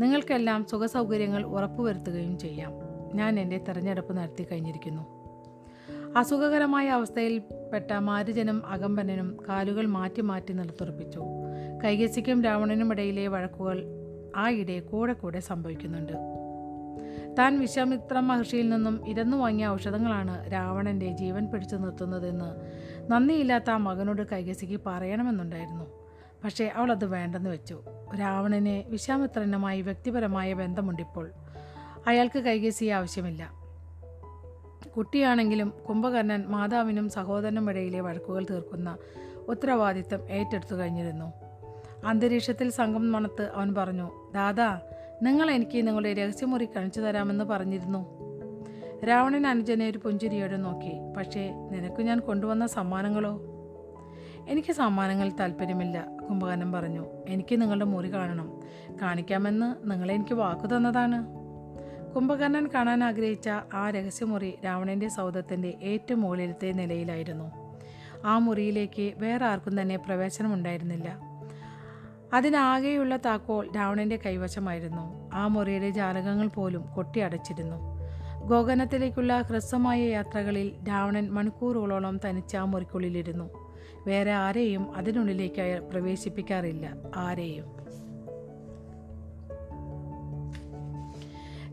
നിങ്ങൾക്കെല്ലാം സുഖസൗകര്യങ്ങൾ ഉറപ്പുവരുത്തുകയും ചെയ്യാം. ഞാൻ എൻ്റെ തിരഞ്ഞെടുപ്പ് നടത്തി കഴിഞ്ഞിരിക്കുന്നു. അസുഖകരമായ അവസ്ഥയിൽപ്പെട്ട മാരുജനും അകമ്പനും കാലുകൾ മാറ്റി മാറ്റി നിലത്തുറപ്പിച്ചു. കൈകസിക്കും രാവണനുമിടയിലെ വഴക്കുകൾ ആ ഇടെ കൂടെ കൂടെ സംഭവിക്കുന്നുണ്ട്. താൻ വിശ്വാമിത്ര മഹർഷിയിൽ നിന്നും ഇരന്നു വാങ്ങിയ ഔഷധങ്ങളാണ് രാവണൻ്റെ ജീവൻ പിടിച്ചു നിർത്തുന്നതെന്ന് നന്ദിയില്ലാത്ത ആ മകനോട് കൈകസിക്ക് പറയണമെന്നുണ്ടായിരുന്നു. പക്ഷേ അവൾ അത് വേണ്ടെന്ന് വെച്ചു. രാവണന് വിശ്വാമിത്രനുമായി വ്യക്തിപരമായ ബന്ധമുണ്ടിപ്പോൾ. അയാൾക്ക് കൈകസിയെ ആവശ്യമില്ല. കുട്ടിയാണെങ്കിലും കുംഭകർണൻ മാതാവിനും സഹോദരനും ഇടയിലെ വഴക്കുകൾ തീർക്കുന്ന ഉത്തരവാദിത്തം ഏറ്റെടുത്തു കഴിഞ്ഞിരുന്നു. അന്തരീക്ഷത്തിൽ സംഘം മണത്ത് അവൻ പറഞ്ഞു, ദാദാ, നിങ്ങൾ എനിക്ക് നിങ്ങളുടെ രഹസ്യമുറി കാണിച്ചു തരാമെന്ന് പറഞ്ഞിരുന്നു. രാവണൻ അനുജനെ ഒരു പുഞ്ചിരിയോടെ നോക്കി. പക്ഷേ നിനക്ക് ഞാൻ കൊണ്ടുവന്ന സമ്മാനങ്ങളോ? എനിക്ക് സമ്മാനങ്ങളിൽ താല്പര്യമില്ല, കുംഭകർണൻ പറഞ്ഞു. എനിക്ക് നിങ്ങളുടെ മുറി കാണണം. കാണിക്കാമെന്ന് നിങ്ങളെനിക്ക് വാക്കു തന്നതാണ്. കുംഭകർണൻ കാണാൻ ആഗ്രഹിച്ച ആ രഹസ്യമുറി രാവണൻ്റെ സൗദത്തിൻ്റെ ഏറ്റവും മുകളിലത്തെ നിലയിലായിരുന്നു. ആ മുറിയിലേക്ക് വേറെ ആർക്കും തന്നെ പ്രവേശനമുണ്ടായിരുന്നില്ല. അതിനാകെയുള്ള താക്കോൽ രാവണൻ്റെ കൈവശമായിരുന്നു. ആ മുറിയുടെ ജാലകങ്ങൾ പോലും കൊട്ടി അടച്ചിരുന്നു. ഗോകർണത്തിലേക്കുള്ള ഹ്രസ്വമായ യാത്രകളിൽ രാവണൻ മണിക്കൂറുകളോളം തനിച്ച് ആ മുറിക്കുള്ളിലിരുന്നു. വേറെ ആരെയും അതിനുള്ളിലേക്ക് അയാൾ പ്രവേശിപ്പിക്കാറില്ല, ആരെയും.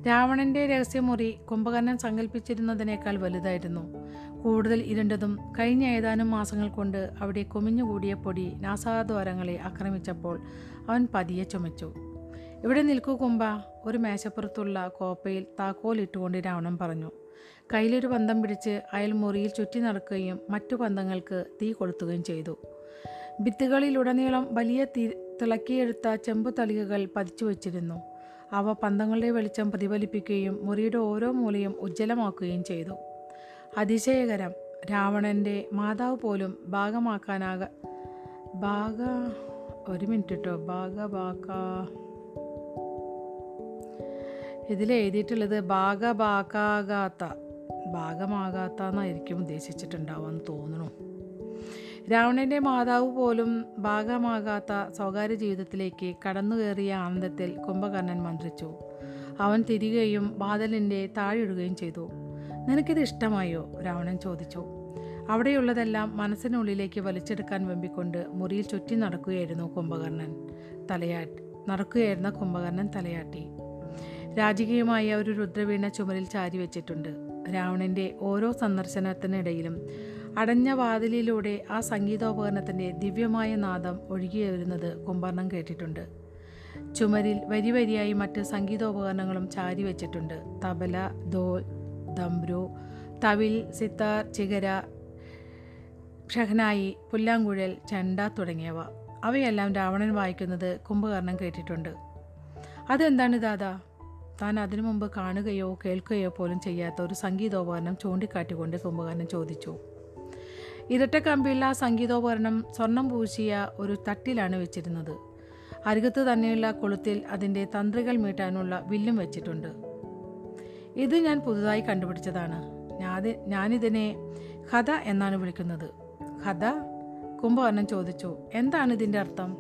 രാവണൻ്റെ രഹസ്യമുറി കുംഭകർണൻ സങ്കല്പിച്ചിരുന്നതിനേക്കാൾ വലുതായിരുന്നു. കൂടുതൽ ഇരുണ്ടതും കഴിഞ്ഞ ഏതാനും മാസങ്ങൾ കൊണ്ട് അവിടെ കുമിഞ്ഞുകൂടിയ പൊടി നാസാദ്വാരങ്ങളെ ആക്രമിച്ചപ്പോൾ അവൻ പതിയെ ചുമച്ചു. ഇവിടെ നിൽക്കൂ കുംഭ, ഒരു മേശപ്പുറത്തുള്ള കോപ്പയിൽ താക്കോലിട്ടുകൊണ്ട് രാവണൻ പറഞ്ഞു. കയ്യിലൊരു പന്തം പിടിച്ച് അയാൾ മുറിയിൽ ചുറ്റി നടക്കുകയും മറ്റു പന്തങ്ങൾക്ക് തീ കൊളുത്തുകയും ചെയ്തു. ഭിത്തികളിലുടനീളം വലിയ തിളക്കിയെടുത്ത ചെമ്പു തളികകൾ പതിച്ചു വച്ചിരുന്നു. അവ പന്തങ്ങളുടെ വെളിച്ചം പ്രതിഫലിപ്പിക്കുകയും മുറിയുടെ ഓരോ മൂലയും ഉജ്ജ്വലമാക്കുകയും ചെയ്തു. അതിശയകരം! രാവണൻ്റെ മാതാവ് പോലും ഭാഗമാകാത്ത എന്നായിരിക്കും ഉദ്ദേശിച്ചിട്ടുണ്ടാവുമെന്ന് തോന്നുന്നു. രാവണൻ്റെ മാതാവ് പോലും ഭാഗമാകാത്ത സ്വകാര്യ ജീവിതത്തിലേക്ക് കടന്നുകയറിയ ആനന്ദത്തിൽ കുംഭകർണൻ മന്ത്രിച്ചു. അവൻ തിരികെയും ബാദലിൻ്റെ താഴിടുകയും ചെയ്തു. "നിനക്കിത് ഇഷ്ടമായോ?" രാവണൻ ചോദിച്ചു. അവിടെയുള്ളതെല്ലാം മനസ്സിനുള്ളിലേക്ക് വലിച്ചെടുക്കാൻ വെമ്പിക്കൊണ്ട് മുറിയിൽ ചുറ്റി നടക്കുകയായിരുന്നു കുംഭകർണൻ. നടക്കുകയായിരുന്ന കുംഭകർണൻ തലയാട്ടി. രാജകീയമായ ഒരു രുദ്രവീണ ചുമരിൽ ചാരി വെച്ചിട്ടുണ്ട്. രാവണൻ്റെ ഓരോ സന്ദർശനത്തിനിടയിലും അടഞ്ഞ വാതിലിലൂടെ ആ സംഗീതോപകരണത്തിൻ്റെ ദിവ്യമായ നാദം ഒഴുകി വരുന്നത് കുംഭകർണൻ കേട്ടിട്ടുണ്ട്. ചുമരിൽ വരിവരിയായി മറ്റ് സംഗീതോപകരണങ്ങളും ചാരി വെച്ചിട്ടുണ്ട്. തബല, ധോൽ, ദംബ്രു, തവിൽ, സിത്താർ, ചിഗര, ഷഹനായി, പുല്ലാങ്കുഴൽ, ചെണ്ട തുടങ്ങിയവ. അവയെല്ലാം രാവണൻ വായിക്കുന്നത് കുംഭകർണൻ കേട്ടിട്ടുണ്ട്. "അതെന്താണ് ദാദാ?" താൻ അതിനു മുമ്പ് കാണുകയോ കേൾക്കുകയോ പോലും ചെയ്യാത്ത ഒരു സംഗീതോപകരണം ചൂണ്ടിക്കാട്ടിക്കൊണ്ട് കുംഭകർണൻ ചോദിച്ചു. ഇരട്ടക്കമ്പിയുള്ള ആ സംഗീതോപകരണം സ്വർണം പൂശിയ ഒരു തട്ടിലാണ് വെച്ചിരുന്നത്. അരികത്ത് തന്നെയുള്ള കൊളുത്തിൽ അതിൻ്റെ തന്ത്രികൾ മീട്ടാനുള്ള വില്ലും വെച്ചിട്ടുണ്ട്. "ഇത് ഞാൻ പുതുതായി കണ്ടുപിടിച്ചതാണ്. ഞാനിതിനെ ഹത എന്നാണ് വിളിക്കുന്നത്." "ഹത?" കുംഭകർണൻ ചോദിച്ചു. "എന്താണ് ഇതിൻ്റെ അർത്ഥം?"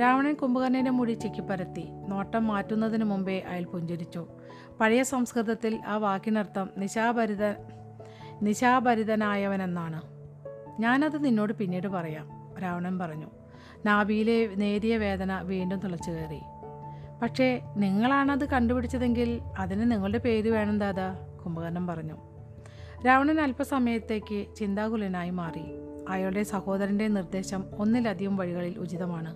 രാവണൻ കുംഭകർണൻ്റെ മുടി ചിക്കിപ്പരത്തി. നോട്ടം മാറ്റുന്നതിന് മുമ്പേ അയാൾ പുഞ്ചിരിച്ചു. പഴയ സംസ്കൃതത്തിൽ ആ വാക്കിനർത്ഥം നിശാഭരിതനായവനെന്നാണ്. "ഞാനത് നിന്നോട് പിന്നീട് പറയാം," രാവണൻ പറഞ്ഞു. നാഭിയിലെ നേരിയ വേദന വീണ്ടും തുളച്ചു കയറി. "പക്ഷേ നിങ്ങളാണത് കണ്ടുപിടിച്ചതെങ്കിൽ അതിന് നിങ്ങളുടെ പേര് വേണം ദാദാ," കുംഭകർണൻ പറഞ്ഞു. രാവണൻ അല്പസമയത്തേക്ക് ചിന്താകുലനായി മാറി. അയാളുടെ സഹോദരൻ്റെ നിർദ്ദേശം ഒന്നിലധികം വഴികളിൽ ഉചിതമാണ്.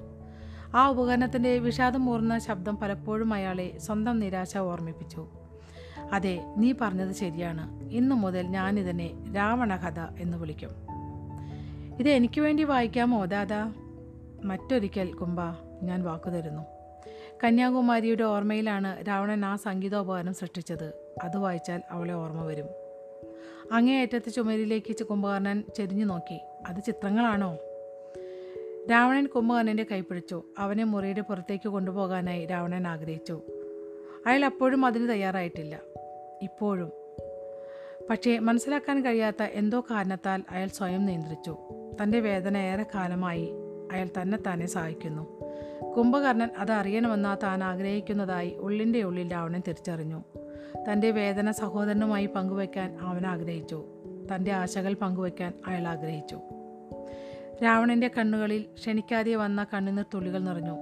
ആ ഉപകരണത്തിൻ്റെ വിഷാദമൂർന്ന ശബ്ദം പലപ്പോഴും അയാളെ സ്വന്തം നിരാശ ഓർമ്മിപ്പിച്ചു. "അതെ, നീ പറഞ്ഞത് ശരിയാണ്. ഇന്നു മുതൽ ഞാനിതിനെ രാവണകഥ എന്ന് വിളിക്കും." "ഇത് എനിക്ക് വേണ്ടി വായിക്കാമോ ദാദാ?" "മറ്റൊരിക്കൽ കുംഭ, ഞാൻ വാക്കുതരുന്നു." കന്യാകുമാരിയുടെ ഓർമ്മയിലാണ് രാവണൻ ആ സംഗീതോപകരണം സൃഷ്ടിച്ചത്. അത് വായിച്ചാൽ അവളെ ഓർമ്മ വരും. അങ്ങേയറ്റത്തെ ചുമരിലേക്ക് കുംഭകർണൻ ചെരിഞ്ഞു നോക്കി. "അത് ചിത്രങ്ങളാണോ?" രാവണൻ കുംഭകർണൻ്റെ കൈപ്പിടിച്ചു. അവനെ മുറിയുടെ പുറത്തേക്ക് കൊണ്ടുപോകാനായി രാവണൻ ആഗ്രഹിച്ചു. അയാൾ അപ്പോഴും അതിന് തയ്യാറായിട്ടില്ല. ഇപ്പോഴും. പക്ഷേ മനസ്സിലാക്കാൻ കഴിയാത്ത എന്തോ കാരണത്താൽ അയാൾ സ്വയം നിയന്ത്രിച്ചു. തൻ്റെ വേദന ഏറെക്കാലമായി അയാൾ തന്നെത്താനെ സഹായിക്കുന്നു. കുംഭകർണൻ അത് അറിയണമെന്ന താൻ ആഗ്രഹിക്കുന്നതായി ഉള്ളിൻ്റെ ഉള്ളിൽ രാവണൻ തിരിച്ചറിഞ്ഞു. തൻ്റെ വേദന സഹോദരനുമായി പങ്കുവയ്ക്കാൻ അവൻ ആഗ്രഹിച്ചു. തൻ്റെ ആശകൾ പങ്കുവയ്ക്കാൻ അയാൾ ആഗ്രഹിച്ചു. രാവണൻ്റെ കണ്ണുകളിൽ ക്ഷണിക്കാതെ വന്ന കണ്ണുനീർ തുള്ളികൾ നിറഞ്ഞു.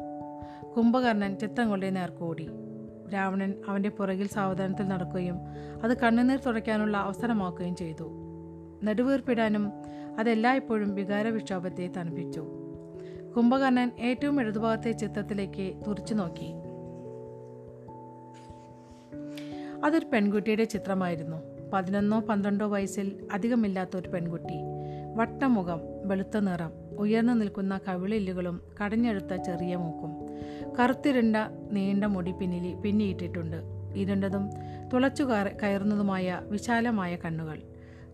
കുംഭകർണൻ ചിത്രങ്ങളുടെ നേർക്കോടി. രാവണൻ അവൻ്റെ പുറകിൽ സാവധാനത്തിൽ നടക്കുകയും അത് കണ്ണുനീർ തുടയ്ക്കാനുള്ള അവസരമാക്കുകയും ചെയ്തു. നെടുവീർപ്പിടാനും അതെല്ലായ്പ്പോഴും വികാര വിക്ഷോഭത്തെ തണുപ്പിച്ചു. കുംഭകർണൻ ഏറ്റവും ഇടതുഭാഗത്തെ ചിത്രത്തിലേക്ക് തുറിച്ചു നോക്കി. അതൊരു പെൺകുട്ടിയുടെ ചിത്രമായിരുന്നു. 11-12 വയസ്സിൽ അധികമില്ലാത്ത ഒരു പെൺകുട്ടി. വട്ടമുഖം, വെളുത്ത നിറം, ഉയർന്നു നിൽക്കുന്ന കവിളില്ലുകളും കടഞ്ഞെടുത്ത ചെറിയ മൂക്കും. കറുത്തിരുണ്ട നീണ്ട മുടി പിന്നിയിട്ടിട്ടുണ്ട്. ഇരുണ്ടതും തുളച്ചു കയറുന്നതുമായ വിശാലമായ കണ്ണുകൾ,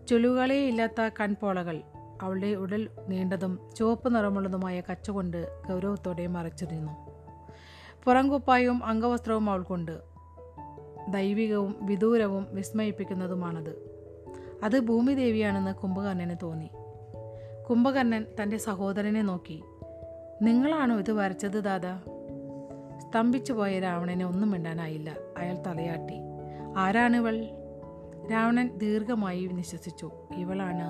ചുളിവുകളേ ഇല്ലാത്ത കൺപോളകൾ. അവളുടെ ഉടൽ നീണ്ടതും ചുവപ്പ് നിറമുള്ളതുമായ കച്ചുകൊണ്ട് ഗൗരവത്തോടെ മറച്ചിരുന്നു. പുറംകുപ്പായും അംഗവസ്ത്രവും അവൾക്കുണ്ട്. ദൈവികവും വിദൂരവും വിസ്മയിപ്പിക്കുന്നതുമാണത്. അത് ഭൂമിദേവിയാണെന്ന് കുംഭകർണന് തോന്നി. കുംഭകർണൻ തൻ്റെ സഹോദരനെ നോക്കി. "നിങ്ങളാണോ ഇത് വരച്ചത് ദാദാ?" സ്തംഭിച്ചു പോയ രാവണനെ ഒന്നും മിണ്ടാനായില്ല. അയാൾ തലയാട്ടി. "ആരാണിവൾ?" രാവണൻ ദീർഘമായി നിശ്വസിച്ചു. "ഇവളാണ്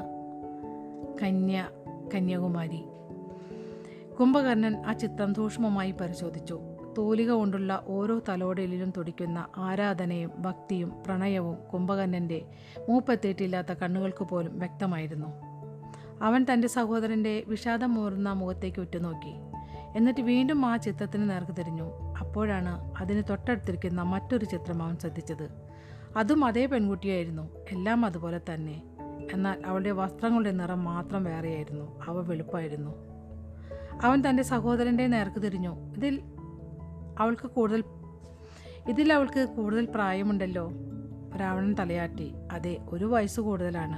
കന്യാകുമാരി." കുംഭകർണൻ ആ ചിത്രം സൂക്ഷ്മമായി പരിശോധിച്ചു. തൂലിക കൊണ്ടുള്ള ഓരോ തലോടലിലും തുടിക്കുന്ന ആരാധനയും ഭക്തിയും പ്രണയവും കുംഭകർണൻ്റെ മൂപ്പെത്തിയിട്ടില്ലാത്ത കണ്ണുകൾക്ക് പോലും വ്യക്തമായിരുന്നു. അവൻ തൻ്റെ സഹോദരൻ്റെ വിഷാദമൂർന്ന മുഖത്തേക്ക് ഉറ്റുനോക്കി. എന്നിട്ട് വീണ്ടും ആ ചിത്രത്തിന് നേർക്ക് തിരിഞ്ഞു. അപ്പോഴാണ് അതിന് തൊട്ടടുത്തിരിക്കുന്ന മറ്റൊരു ചിത്രം അവൻ ശ്രദ്ധിച്ചത്. അതും അതേ പെൺകുട്ടിയായിരുന്നു. എല്ലാം അതുപോലെ തന്നെ. എന്നാൽ അവളുടെ വസ്ത്രങ്ങളുടെ നിറം മാത്രം വേറെയായിരുന്നു. അവ വെളുപ്പായിരുന്നു. അവൻ തൻ്റെ സഹോദരൻ്റെ നേർക്ക് തിരിഞ്ഞു. ഇതിൽ അവൾക്ക് കൂടുതൽ പ്രായമുണ്ടല്ലോ. രാവണൻ തലയാട്ടി. "അതെ, ഒരു വയസ്സ് കൂടുതലാണ്."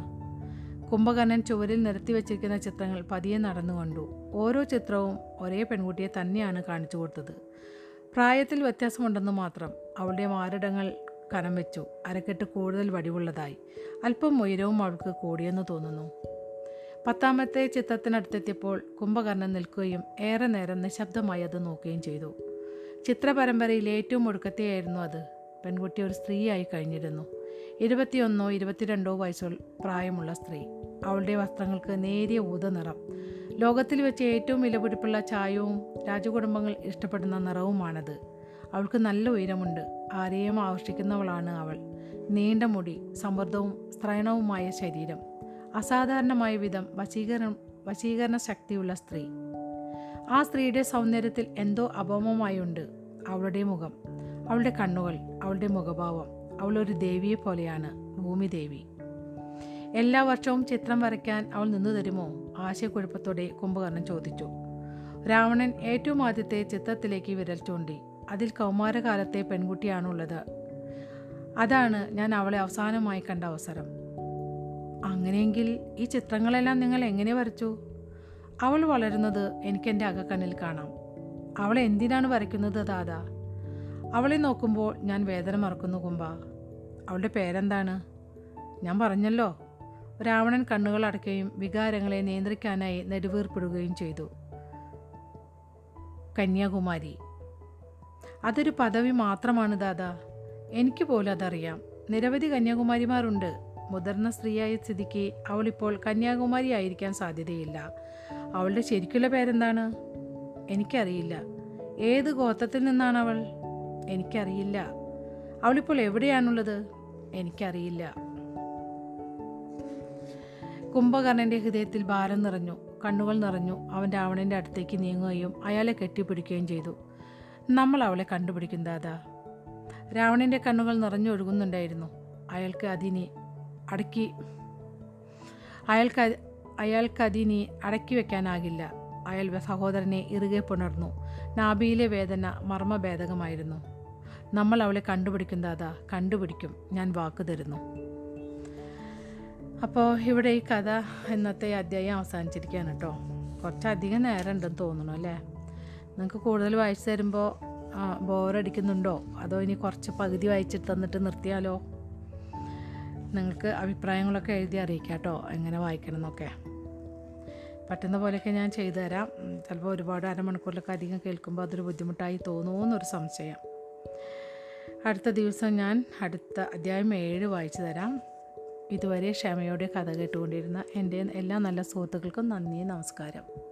കുംഭകർണൻ ചുവരിൽ നിരത്തി വച്ചിരിക്കുന്ന ചിത്രങ്ങൾ പതിയെ നടന്നു കണ്ടു. ഓരോ ചിത്രവും ഒരേ പെൺകുട്ടിയെ തന്നെയാണ് കാണിച്ചു കൊടുത്തത്. പ്രായത്തിൽ വ്യത്യാസമുണ്ടെന്ന് മാത്രം. അവളുടെ മാറിടങ്ങൾ കനം വെച്ചു. അരക്കെട്ട് കൂടുതൽ വടിവുള്ളതായി. അല്പം ഉയരവും അവൾക്ക് കൂടിയെന്ന് തോന്നുന്നു. പത്താമത്തെ ചിത്രത്തിനടുത്തെത്തിയപ്പോൾ കുംഭകർണൻ നിൽക്കുകയും ഏറെ നേരം നിശബ്ദമായി അത് നോക്കുകയും ചെയ്തു. ചിത്രപരമ്പരയിലെ ഏറ്റവും ഒടുക്കത്തെയായിരുന്നു അത്. പെൺകുട്ടി ഒരു സ്ത്രീയായി കഴിഞ്ഞിരുന്നു. 21 22 വയസ്സു പ്രായമുള്ള സ്ത്രീ. അവളുടെ വസ്ത്രങ്ങൾക്ക് നേരിയ ഊത നിറം, ലോകത്തിൽ വെച്ച് ഏറ്റവും വിലപിടിപ്പുള്ള ചായവും രാജകുടുംബങ്ങൾ ഇഷ്ടപ്പെടുന്ന നിറവുമാണത്. അവൾക്ക് നല്ല ഉയരമുണ്ട്, ആരെയും ആകർഷിക്കുന്നവളാണ് അവൾ. നീണ്ട മുടി, സമൃദ്ധവും സ്ത്രൈണവുമായ ശരീരം, അസാധാരണമായ വിധം വശീകരണ ശക്തിയുള്ള സ്ത്രീ. ആ സ്ത്രീയുടെ സൗന്ദര്യത്തിൽ എന്തോ അപമമായുണ്ട്. അവളുടെ മുഖം, അവളുടെ കണ്ണുകൾ, അവളുടെ മുഖഭാവം. അവളൊരു ദേവിയെ പോലെയാണ്, ഭൂമിദേവി. എല്ലാ വർഷവും ചിത്രം വരയ്ക്കാൻ അവൾ നിന്നു തരുമോ? ആശയക്കുഴപ്പത്തോടെ കുംഭകർണൻ ചോദിച്ചു. രാവണൻ ഏറ്റവും ആദ്യത്തെ ചിത്രത്തിലേക്ക് വിരൽ ചൂണ്ടി. അതിൽ കൗമാരകാലത്തെ പെൺകുട്ടിയാണുള്ളത്. അതാണ് ഞാൻ അവളെ അവസാനമായി കണ്ട അവസരം. അങ്ങനെയെങ്കിൽ ഈ ചിത്രങ്ങളെല്ലാം നിങ്ങൾ എങ്ങനെ വരച്ചു? അവൾ വളരുന്നത് എനിക്കെൻ്റെ അകക്കണ്ണിൽ കാണാം. അവളെ എന്തിനാണ് വരയ്ക്കുന്നത് ദാദാ? അവളെ നോക്കുമ്പോൾ ഞാൻ വേദന മറക്കുന്നു കുംഭ. അവളുടെ പേരെന്താണ്? ഞാൻ പറഞ്ഞല്ലോ. രാവണൻ കണ്ണുകൾ അടയ്ക്കുകയും വികാരങ്ങളെ നിയന്ത്രിക്കാനായി നെടുവീർപ്പിടുകയും ചെയ്തു. കന്യാകുമാരി. അതൊരു പദവി മാത്രമാണ് ദാദാ. എനിക്ക് പോലും അതറിയാം. നിരവധി കന്യാകുമാരിമാരുണ്ട്. മുതിർന്ന സ്ത്രീയായ സ്ഥിതിക്ക് അവളിപ്പോൾ കന്യാകുമാരി ആയിരിക്കാൻ സാധ്യതയില്ല. അവളുടെ ശരിക്കുള്ള പേരെന്താണ്? എനിക്കറിയില്ല. ഏത് ഗോത്രത്തിൽ നിന്നാണ് അവൾ? എനിക്കറിയില്ല. അവളിപ്പോൾ എവിടെയാണുള്ളത്? എനിക്കറിയില്ല. കുംഭകർണൻ്റെ ഹൃദയത്തിൽ ഭാരം നിറഞ്ഞു. കണ്ണുകൾ നിറഞ്ഞു. അവൻ രാവണൻ്റെ അടുത്തേക്ക് നീങ്ങുകയും അയാളെ കെട്ടിപ്പിടിക്കുകയും ചെയ്തു. നമ്മൾ അവളെ കണ്ടുപിടിക്കും ദാദാ. രാവണൻ്റെ കണ്ണുകൾ നിറഞ്ഞൊഴുകുന്നുണ്ടായിരുന്നു. അയാൾക്കതിനെ അടക്കി വയ്ക്കാനാകില്ല. അയാൾ സഹോദരനെ ഇറുകെ പുണർന്നു. നാഭിയിലെ വേദന മർമ്മഭേദകമായിരുന്നു. നമ്മൾ അവളെ കണ്ടുപിടിക്കും ദാദാ, കണ്ടുപിടിക്കും, ഞാൻ വാക്ക് തരുന്നു. അപ്പോൾ ഇവിടെ ഈ കഥ ഇന്നത്തെ അധ്യായം അവസാനിച്ചിരിക്കുകയാണ് കേട്ടോ. കുറച്ചധികം നേരം ഉണ്ടെന്ന് തോന്നുന്നു അല്ലേ? നിങ്ങൾക്ക് കൂടുതൽ വായിച്ചു തരുമ്പോൾ ബോറടിക്കുന്നുണ്ടോ? അതോ ഇനി കുറച്ച് പകുതി വായിച്ചിട്ട് തന്നിട്ട് നിർത്തിയാലോ? നിങ്ങൾക്ക് അഭിപ്രായങ്ങളൊക്കെ എഴുതി അറിയിക്കാം കേട്ടോ, എങ്ങനെ വായിക്കണം എന്നൊക്കെ. പറ്റുന്ന പോലെയൊക്കെ ഞാൻ ചെയ്തു തരാം. ചിലപ്പോൾ ഒരുപാട് അരമണിക്കൂറിലൊക്കെ അധികം കേൾക്കുമ്പോൾ അതൊരു ബുദ്ധിമുട്ടായി തോന്നുമെന്നൊരു സംശയം. അടുത്ത ദിവസം ഞാൻ അടുത്ത അധ്യായം 7 വായിച്ചു തരാം. ഇതുവരെ ക്ഷമയോടെ കഥ കേട്ടുകൊണ്ടിരുന്ന എൻ്റെ എല്ലാ നല്ല സുഹൃത്തുക്കൾക്കും നന്ദി, നമസ്കാരം.